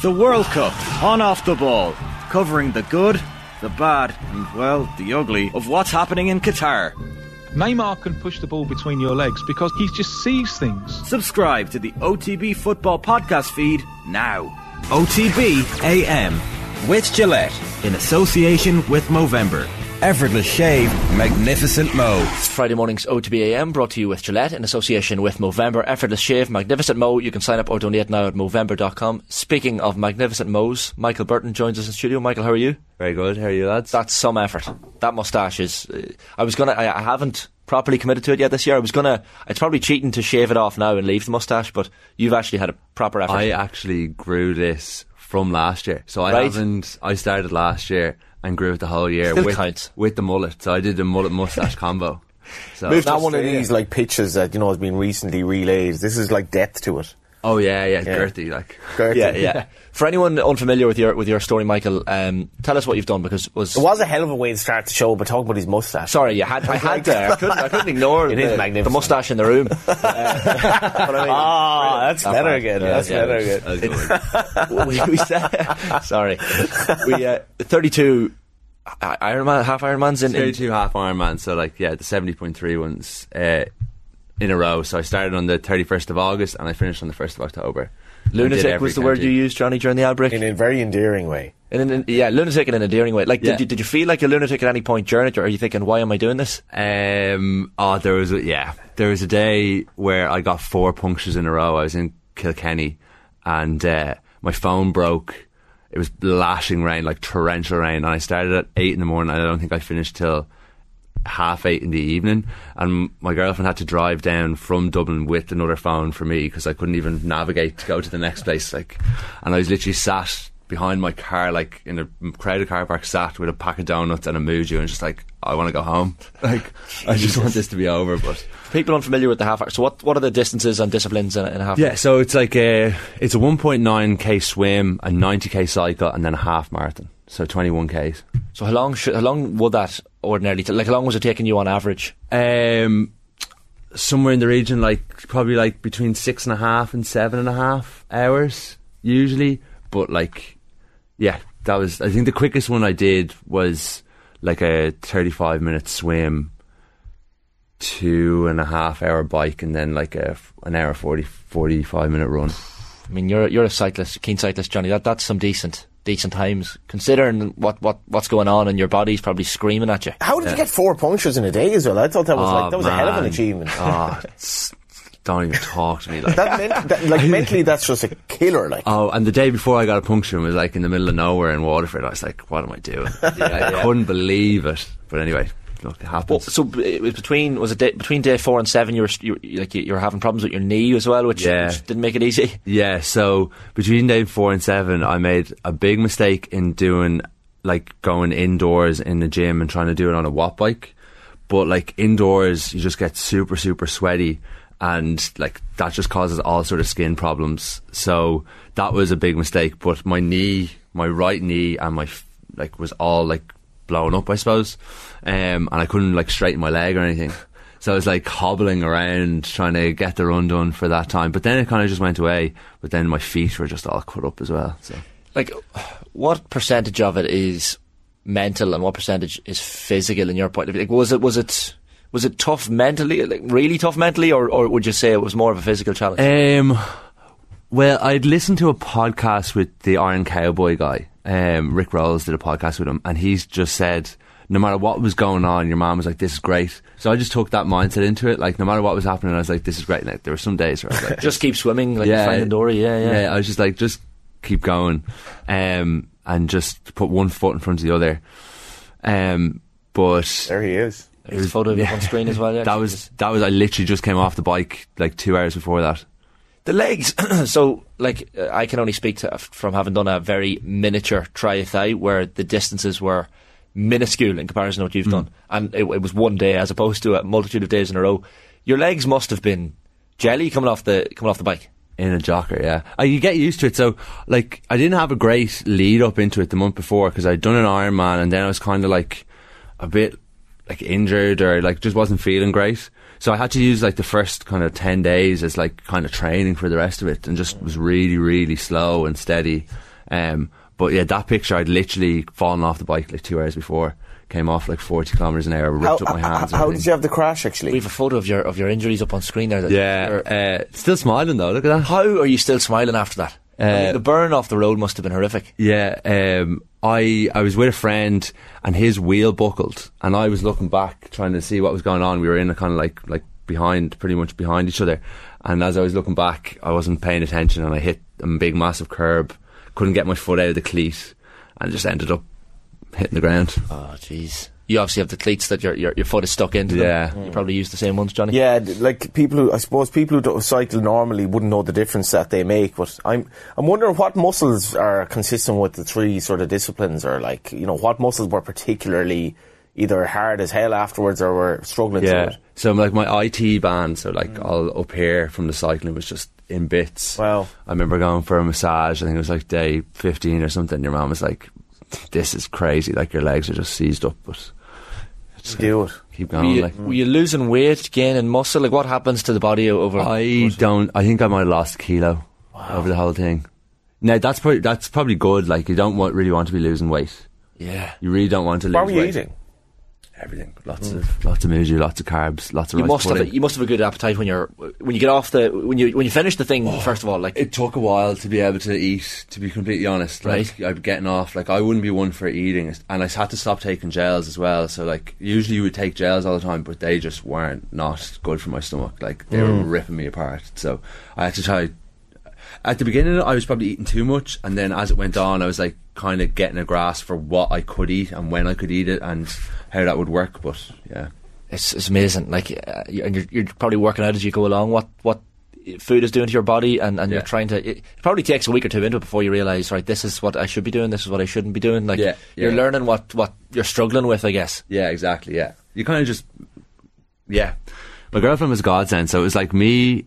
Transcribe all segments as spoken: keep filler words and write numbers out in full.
The World Cup on Off The Ball, covering the good, the bad and, well, the ugly of what's happening in Qatar. Neymar can push the ball between your legs because he just sees things. Subscribe to the O T B Football Podcast feed now. O T B A M with Gillette in association with Movember. Effortless shave, magnificent mo. It's Friday morning's O T B A M brought to you with Gillette in association with Movember. Effortless shave, magnificent mo. You can sign up or donate now at Movember dot com. Speaking of magnificent mo's, Michael Burton joins us in studio. Michael, how are you? Very good. How are you, lads? That's some effort. That moustache is. Uh, I was gonna. I, I haven't properly committed to it yet this year. I was gonna. It's probably cheating to shave it off now and leave the moustache, but you've actually had a proper effort. I actually grew this from last year, so I right. haven't. I started last year. And grew it the whole year with, with the mullet. So I did the mullet moustache combo. So it's not one of these like pitches that, you know, has been recently relayed. This is like depth to it. Oh yeah, yeah, yeah. Girthy, like girthy. Yeah, yeah. For anyone unfamiliar with your with your story, Michael, um, tell us what you've done, because it was it was a hell of a way to start the show. But talk about his moustache. Sorry, you had I had there. I couldn't, I couldn't ignore it. The, is magnificent. The moustache in the room. Ah, I mean, oh, that's that better again. Yeah, that's yeah, better again. It, we, we said, sorry, we uh, thirty-two Ironman half Ironmans in thirty-two half Ironman. So like yeah, the seventy point three ones. Uh, in a row. So I started on the thirty-first of August and I finished on the first of October. Lunatic was the word you used, Johnny, during the outbreak? In a very endearing way. In an, in, yeah, lunatic in an endearing way. Like, yeah. did, you, did you feel like a lunatic at any point during it, or are you thinking, why am I doing this? Um, oh, there was, a, yeah. There was a day where I got four punctures in a row. I was in Kilkenny and uh, my phone broke. It was lashing rain, like torrential rain. And I started at eight in the morning and I don't think I finished till half eight in the evening, and my girlfriend had to drive down from Dublin with another phone for me because I couldn't even navigate to go to the next place, like, and I was literally sat behind my car, like in a crowded car park, sat with a pack of donuts and a mojo and just like, I want to go home, like Jesus. I just want this to be over. But people unfamiliar with the half, so what what are the distances and disciplines in a, in a half? Yeah, so it's like a, it's a one point nine k swim, a ninety k cycle, and then a half marathon, so twenty-one k's. So how long should, how long would that ordinarily t- like how long was it taking you on average? Um, somewhere in the region, like probably like between six and a half and seven and a half hours usually, but like yeah, that was, I think the quickest one I did was like a thirty-five minute swim, two and a half hour bike, and then like a an hour forty, forty-five minute run. I mean, you're you're a cyclist, keen cyclist, Johnny. That that's some decent decent times, considering what, what what's going on and your body's probably screaming at you. How did yeah. you get four punctures in a day as well? I thought that was oh, like that was man. a hell of an achievement. Oh, don't even talk to me like that. Meant, that like mentally, that's just a killer. Like oh, and the day before I got a puncture was like in the middle of nowhere in Waterford. I was like, what am I doing? Yeah, I couldn't believe it. But anyway, look, it happens. Well, so it was between was it day, between day four and seven? You were you, like you, you were having problems with your knee as well, which, yeah. which didn't make it easy. Yeah. So between day four and seven, I made a big mistake in doing like going indoors in the gym and trying to do it on a watt bike. But like indoors, you just get super super sweaty. And like that just causes all sort of skin problems. So that was a big mistake. But my knee, my right knee, and my like was all like blown up, I suppose. Um, and I couldn't like straighten my leg or anything. So I was like hobbling around trying to get the run done for that time. But then it kind of just went away. But then my feet were just all cut up as well. So like, what percentage of it is mental and what percentage is physical in your point of view? Like, was it was it? Was it tough mentally, like really tough mentally, or, or would you say it was more of a physical challenge? Um, well, I'd listened to a podcast with the Iron Cowboy guy. Um, Rick Rolls did a podcast with him, and he's just said, no matter what was going on, your mom was like, this is great. So I just took that mindset into it. Like, no matter what was happening, I was like, this is great. Like, there were some days where I was like... just keep swimming, like yeah, finding Dory, yeah, yeah. Yeah, I was just like, just keep going. Um, and just put one foot in front of the other. Um, but... There he is. It was photo yeah. on screen as well. Yeah, that was that was. I literally just came off the bike like two hours before that. The legs. So, like, uh, I can only speak to, from having done a very miniature triathlon where the distances were minuscule in comparison to what you've mm. done, and it, it was one day as opposed to a multitude of days in a row. Your legs must have been jelly coming off the coming off the bike. In a jocker, yeah. I, you get used to it. So, like, I didn't have a great lead up into it the month before because I'd done an Ironman, and then I was kind of like a bit. Like injured or like just wasn't feeling great, So I had to use like the first kind of ten days as like kind of training for the rest of it, and just was really, really slow and steady. Um, but yeah, that picture, I'd literally fallen off the bike like two hours before. Came off like forty kilometres an hour, ripped how, up my hands. How, how did you have the crash actually? We have a photo of your of your injuries up on screen there. That yeah, uh, still smiling though, look at that. How are you still smiling after that? Uh, I mean, the burn off the road must have been horrific. Yeah, um, I I was with a friend and his wheel buckled, and I was looking back trying to see what was going on. We were in a kind of like, like behind, pretty much behind each other. And as I was looking back, I wasn't paying attention and I hit a big massive curb, couldn't get my foot out of the cleat and just ended up hitting the ground. Oh, jeez. You obviously have the cleats that your your, your foot is stuck into. Yeah. Them. You probably use the same ones, Johnny. Yeah, like people who, I suppose people who don't cycle normally wouldn't know the difference that they make, but I'm I'm wondering what muscles are consistent with the three sort of disciplines, or like, you know, what muscles were particularly either hard as hell afterwards or were struggling yeah. to it. So like my I T band, so like mm. all up here from the cycling was just in bits. Wow. I remember going for a massage, I think it was like day fifteen or something, your mum was like, this is crazy, like your legs are just seized up, but just do it, keep going. Were you, like, were you losing weight, gaining muscle, like what happens to the body over? I don't I think I might have lost a kilo wow. over the whole thing. Now that's probably, that's probably good, like you don't want, really want to be losing weight. Yeah, you really don't want to lose weight. What were you weight. eating? Everything, lots mm. of lots of muesli, lots of carbs, lots of you rice must pudding. Have a, you must have a good appetite when you're when you get off the when you when you finish the thing. Oh, first of all, like it took a while to be able to eat. To be completely honest, like right. I'm getting off. Like I wouldn't be one for eating, and I had to stop taking gels as well. So like usually you would take gels all the time, but they just weren't not good for my stomach. Like they mm. were ripping me apart. So I had to try. At the beginning, I was probably eating too much, and then as it went on, I was like kind of getting a grasp for what I could eat and when I could eat it, and how that would work. But yeah, it's it's amazing. Like, uh, and you're, you're probably working out as you go along what what food is doing to your body, and, and yeah. you're trying to. It probably takes a week or two into it before you realise, right, this is what I should be doing, this is what I shouldn't be doing. Like, yeah, yeah. you're learning what what you're struggling with, I guess. Yeah, exactly. Yeah, you kind of just yeah. My girlfriend was godsend, so it was like me,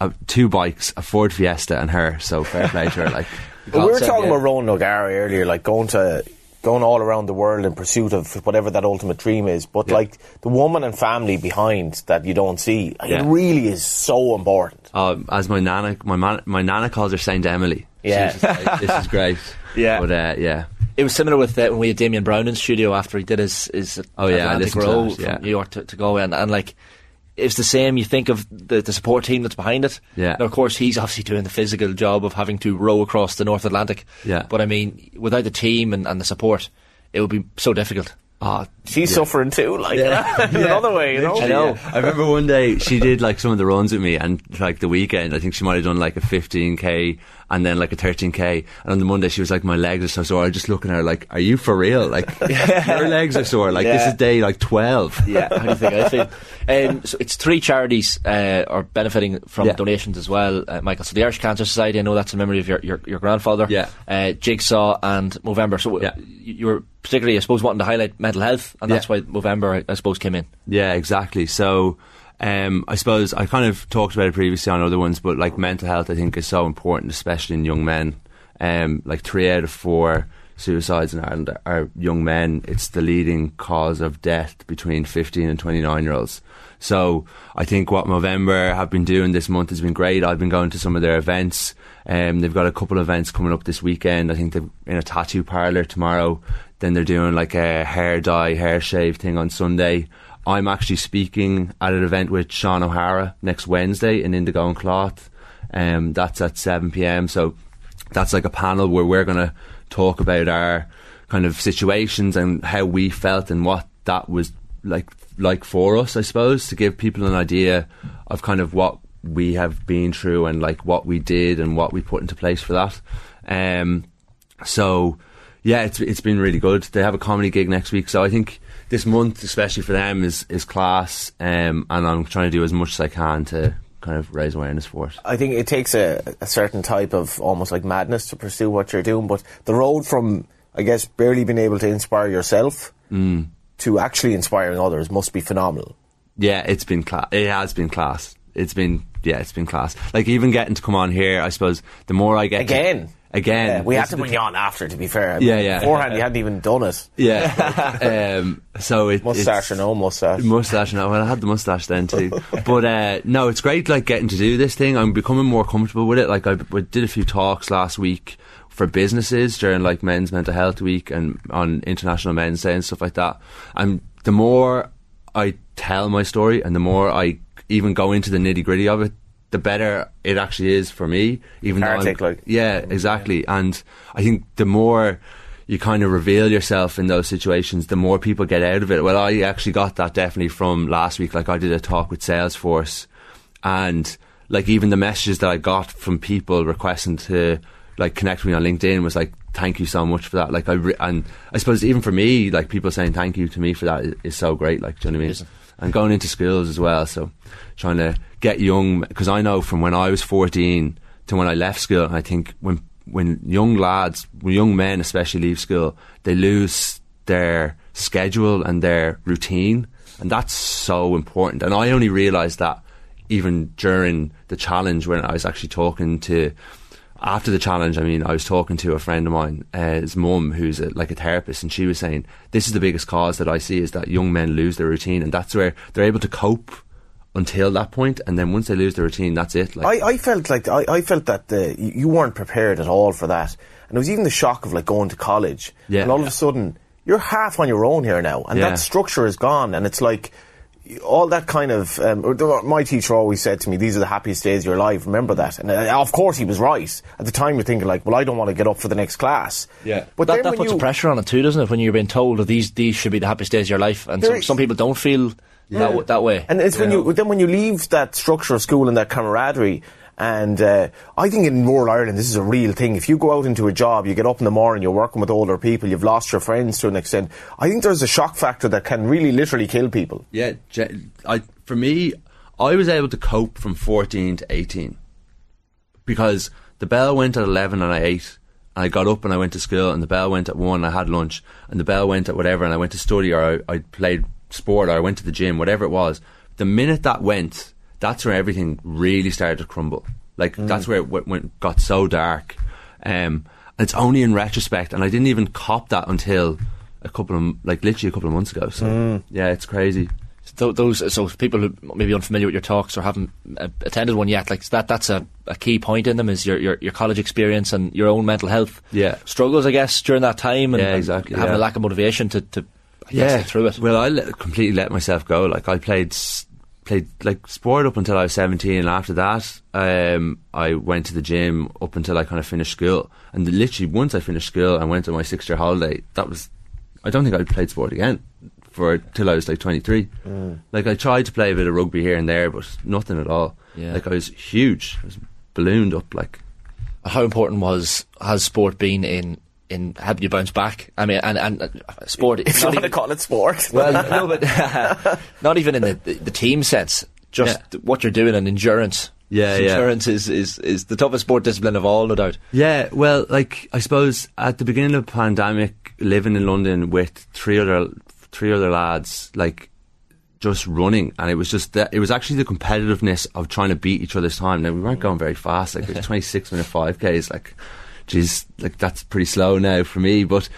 uh, two bikes, a Ford Fiesta, and her. So fair play to her. Like, well, we were talking yeah. about Ronan O'Gara earlier, like going to. going all around the world in pursuit of whatever that ultimate dream is, but yeah. like the woman and family behind that you don't see, yeah. it really is so important. Um, as my nana my, man, my nana calls her Saint Emily. Yeah, she's just like, this is great. Yeah, but uh, yeah, it was similar with uh, when we had Damien Brown in studio after he did his, his oh yeah, Atlantic Road from yeah. New York to, to Galway, and, and like it's the same. You think of the, the support team that's behind it. Yeah. Now, of course, he's obviously doing the physical job of having to row across the North Atlantic. Yeah. But I mean, without the team and, and the support, it would be so difficult. Ah, oh, she's yeah. suffering too, like yeah. in yeah. another way, you know. I know. Yeah. I remember one day she did like some of the runs with me, and like the weekend, I think she might have done like a fifteen k and then like a thirteen k. And on the Monday, she was like, "My legs are so sore." I just look at her like, "Are you for real? Like yeah. your legs are sore? Like yeah. this is day like twelve." Yeah, how do you think I feel? Um, so it's three charities uh, are benefiting from yeah. donations as well, uh, Michael. So the Irish Cancer Society, I know that's a memory of your your, your grandfather. Yeah. Uh, Jigsaw and Movember. So yeah. you were particularly, I suppose, wanting to highlight mental health, and that's yeah. why Movember, I suppose, came in. Yeah, exactly. So um, I suppose I kind of talked about it previously on other ones, but like mental health I think is so important, especially in young men. Um, like three out of four suicides in Ireland are young men. It's the leading cause of death between fifteen and twenty-nine year olds. So I think what Movember have been doing this month has been great. I've been going to some of their events. Um, they've got a couple of events coming up this weekend. I think they're in a tattoo parlour tomorrow. Then they're doing like a hair dye, hair shave thing on Sunday. I'm actually speaking at an event with Sean O'Hara next Wednesday in Indigo and Cloth. Um, that's at seven p m. So that's like a panel where we're going to talk about our kind of situations and how we felt and what that was like like for us, I suppose, to give people an idea of kind of what we have been through and like what we did and what we put into place for that. Um, so yeah, it's it's been really good. They have a comedy gig next week, so I think this month, especially for them, is is class. Um, and I'm trying to do as much as I can to kind of raise awareness for it. I think it takes a, a certain type of almost like madness to pursue what you're doing, but the road from, I guess, barely being able to inspire yourself mm. to actually inspiring others must be phenomenal. Yeah, it's been class. It has been class. It's been yeah, it's been class. Like even getting to come on here, I suppose the more I get again. To- again... Uh, we had to bring you on after, to be fair. I mean, yeah, yeah. Beforehand, you hadn't even done it. Yeah. um, so it, mustache or no mustache? Mustache or no. Well, I had the mustache then too. But uh, no, it's great, like, getting to do this thing. I'm becoming more comfortable with it. Like, I did a few talks last week for businesses during, like, Men's Mental Health Week and on International Men's Day and stuff like that. And the more I tell my story and the more I even go into the nitty-gritty of it, the better it actually is for me. Even Arctic, though I'm, like. Yeah, exactly. And I think the more you kind of reveal yourself in those situations, the more people get out of it. Well, I actually got that definitely from last week. Like, I did a talk with Salesforce, and like, even the messages that I got from people requesting to like connect with me on LinkedIn was like, thank you so much for that. Like, I re- and I suppose even for me, like, people saying thank you to me for that is, is so great. Like, do you know what I mean? And going into schools as well, so trying to get young, because I know from when I was fourteen to when I left school, and I think when when young lads, when young men especially leave school, they lose their schedule and their routine, and that's so important. And I only realised that even during the challenge, when I was actually talking to, after the challenge, I mean, I was talking to a friend of mine, uh, his mum, who's a, like a therapist, and she was saying, this is the biggest cause that I see, is that young men lose their routine, and that's where they're able to cope until that point, and then once they lose their routine, that's it. Like, I, I felt like I, I felt that the, you weren't prepared at all for that, and it was even the shock of like going to college, yeah, and all yeah. of a sudden you're half on your own here now, and yeah. that structure is gone, and it's like all that kind of um, my teacher always said to me, these are the happiest days of your life, remember that. And uh, of course he was right. At the time you're thinking like, well, I don't want to get up for the next class. Yeah, but that, that puts you, pressure on it too, doesn't it, when you're being told that these, these should be the happiest days of your life, and some, some people don't feel yeah. that, w- that way. And it's yeah. when you then when you leave that structure of school and that camaraderie. And uh, I think in rural Ireland this is a real thing. If you go out into a job, you get up in the morning, you're working with older people, you've lost your friends to an extent. I think there's a shock factor that can really literally kill people. Yeah, I, for me, I was able to cope from fourteen to eighteen, because the bell went at eleven and I ate, and I got up and I went to school, and the bell went at one and I had lunch, and the bell went at whatever and I went to study, or I, I played sport, or I went to the gym, whatever it was. The minute that went, that's where everything really started to crumble. Like, mm. that's where it w- went, got so dark. Um, and it's only in retrospect, and I didn't even cop that until a couple of, like, literally a couple of months ago. So, mm. yeah, it's crazy. So those, so people who may be unfamiliar with your talks or haven't uh, attended one yet, like, that, that's a, a key point in them, is your, your, your college experience and your own mental health yeah. struggles, I guess, during that time, and, yeah, exactly, and having yeah. a lack of motivation to, to I guess, yeah. get through it. Well, I let, completely let myself go. Like, I played... St- played like sport up until I was seventeen, and after that um, I went to the gym up until I kind of finished school, and the, literally once I finished school I went on my six year holiday. That was, I don't think I played sport again for till I was like twenty-three. mm. Like, I tried to play a bit of rugby here and there, but nothing at all. yeah. Like, I was huge, I was ballooned up. Like, how important was has sport been in in helping you bounce back? I mean, and, and sport, if you want even, to call it sport. Well, no, but uh, not even in the, the, the team sense, just yeah. what you're doing in endurance. Yeah, yeah. Endurance is, is, is the toughest sport discipline of all, no doubt. Yeah, well, like, I suppose at the beginning of the pandemic, living in London with three other three other lads, like, just running, and it was just that, it was actually the competitiveness of trying to beat each other's time. Now, we weren't going very fast, like, it was twenty-six minute five Ks, like, geez, like, that's pretty slow now for me, but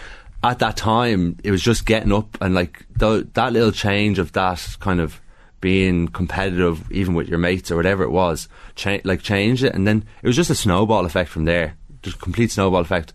at that time it was just getting up, and like th- that little change of that kind of being competitive even with your mates or whatever it was, cha- like changed it, and then it was just a snowball effect from there, just complete snowball effect,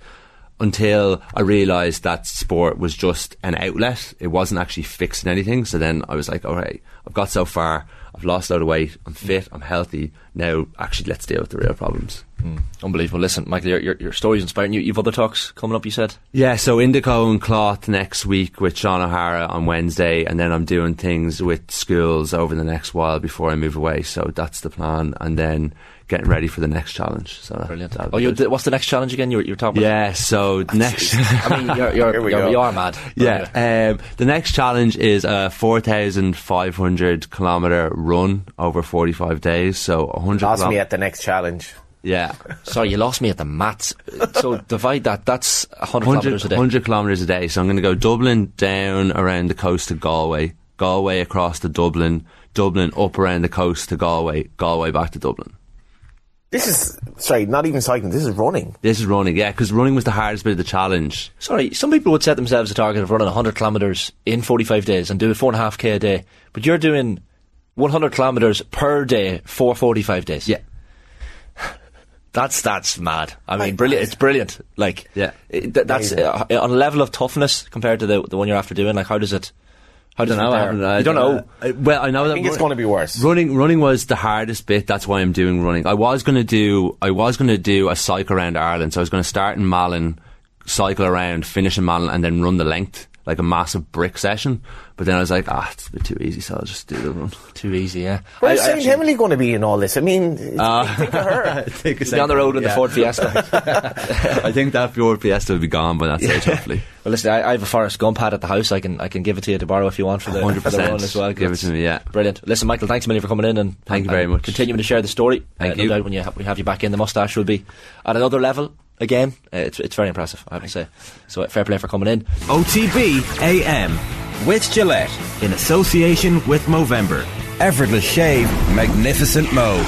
until I realised that sport was just an outlet, it wasn't actually fixing anything. So then I was like, alright, I've got so far, I've lost a lot of weight, I'm fit, I'm healthy, now actually let's deal with the real problems. Mm. Unbelievable. Listen, Michael, your, your, your story's inspiring you. You've other talks coming up, you said? Yeah, so Indigo and Cloth next week with Sean O'Hara on Wednesday, and then I'm doing things with schools over the next while before I move away, so that's the plan, and then getting ready for the next challenge. So brilliant. Oh, you're, what's the next challenge again? You're, you're talking about? Yeah, so the next... I mean, you're, you're, you're, you are mad. Yeah, um, the next challenge is a four thousand five hundred kilometre run over forty-five days, so one hundred Lost km- me at the next challenge. Yeah. Sorry, you lost me at the maths. So divide that, that's one hundred kilometres a day. one hundred kilometres a day, so I'm going to go Dublin down around the coast to Galway, Galway across to Dublin, Dublin up around the coast to Galway, Galway back to Dublin. This is, sorry, not even cycling, this is running. This is running, yeah, because running was the hardest bit of the challenge. Sorry, some people would set themselves a target of running one hundred kilometres in forty-five days and do four point five k a day, but you're doing one hundred kilometres per day for forty-five days. Yeah. That's that's mad. I mean, brilliant. It's brilliant. Like, yeah, it, th- that's uh, on a level of toughness compared to the the one you're after doing. Like, how does it? How does it? I don't know. I, you don't uh, know. I, well, I know I that. I think run- it's going to be worse. Running, running was the hardest bit. That's why I'm doing running. I was going to do. I was going to do a cycle around Ireland. So I was going to start in Malin, cycle around, finish in Malin, and then run the length, like a massive brick session. But then I was like, ah, it's a bit too easy, so I'll just do the run. Too easy, yeah. Where's Saint Emily going to be in all this? I mean, uh, think of her. Think of down the road with yeah. the Ford Fiesta. I think that Ford Fiesta will be gone by that stage, hopefully. Well, listen, I, I have a Forrest Gump hat at the house. I can I can give it to you to borrow if you want for the, for the run as well. Give it to me, yeah. Brilliant. Listen, Michael, thanks a million for coming in. and Thank and, you very much. Continuing to share the story. Thank uh, you. No doubt when you ha- we have you back in, the moustache will be at another level. Again, uh, it's it's very impressive, I have to say. So uh, fair play for coming in. O T B A M with Gillette in association with Movember. Effortless shave, magnificent mo.